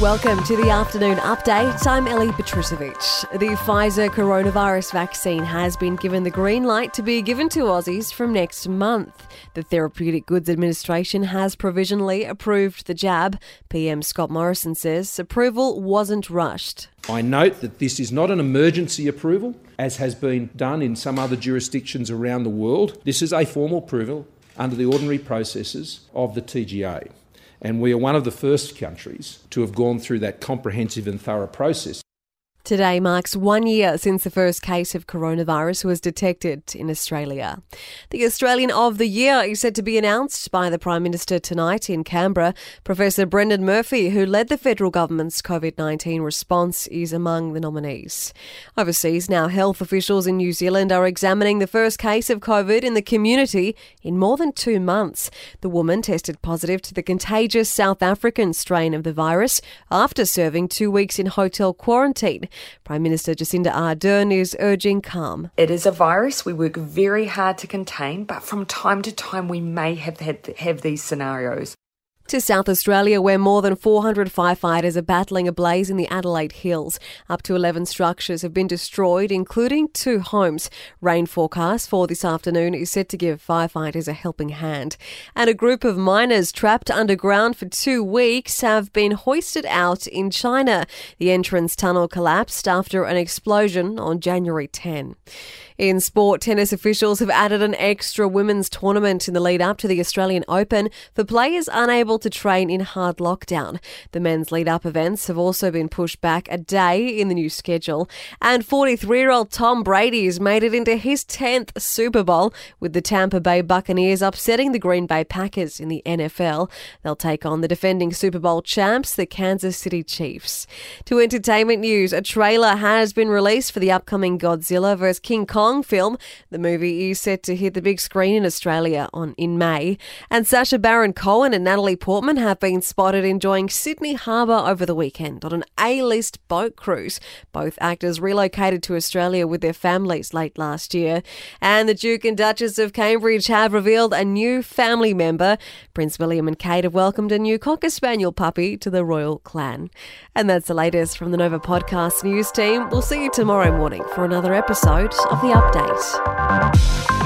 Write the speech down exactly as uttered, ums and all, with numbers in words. Welcome to the Afternoon Update. I'm Ellie Petricevich. The Pfizer coronavirus vaccine has been given the green light to be given to Aussies from next month. The Therapeutic Goods Administration has provisionally approved the jab. P M Scott Morrison says approval wasn't rushed. I note that this is not an emergency approval, as has been done in some other jurisdictions around the world. This is a formal approval under the ordinary processes of the T G A. And we are one of the first countries to have gone through that comprehensive and thorough process. Today marks one year since the first case of coronavirus was detected in Australia. The Australian of the Year is set to be announced by the Prime Minister tonight in Canberra. Professor Brendan Murphy, who led the federal government's covid nineteen response, is among the nominees. Overseas now, health officials in New Zealand are examining the first case of COVID in the community in more than two months. The woman tested positive to the contagious South African strain of the virus after serving two weeks in hotel quarantine. Prime Minister Jacinda Ardern is urging calm. It is a virus we work very hard to contain, but from time to time we may have had have these scenarios. To South Australia, where more than four hundred firefighters are battling a blaze in the Adelaide Hills. Up to eleven structures have been destroyed, including two homes. Rain forecast for this afternoon is set to give firefighters a helping hand. And a group of miners trapped underground for two weeks have been hoisted out in China. The entrance tunnel collapsed after an explosion on January tenth. In sport, tennis officials have added an extra women's tournament in the lead up to the Australian Open for players unable to train in hard lockdown. The men's lead-up events have also been pushed back a day in the new schedule. And forty-three-year-old Tom Brady has made it into his tenth Super Bowl, with the Tampa Bay Buccaneers upsetting the Green Bay Packers in the N F L. They'll take on the defending Super Bowl champs, the Kansas City Chiefs. To entertainment news, a trailer has been released for the upcoming Godzilla versus. King Kong film. The movie is set to hit the big screen in Australia on in May. And Sacha Baron Cohen and Natalie Portman have been spotted enjoying Sydney Harbour over the weekend on an A-list boat cruise. Both actors relocated to Australia with their families late last year. And the Duke and Duchess of Cambridge have revealed a new family member. Prince William and Kate have welcomed a new Cocker Spaniel puppy to the royal clan. And that's the latest from the Nova Podcast News team. We'll see you tomorrow morning for another episode of The Update.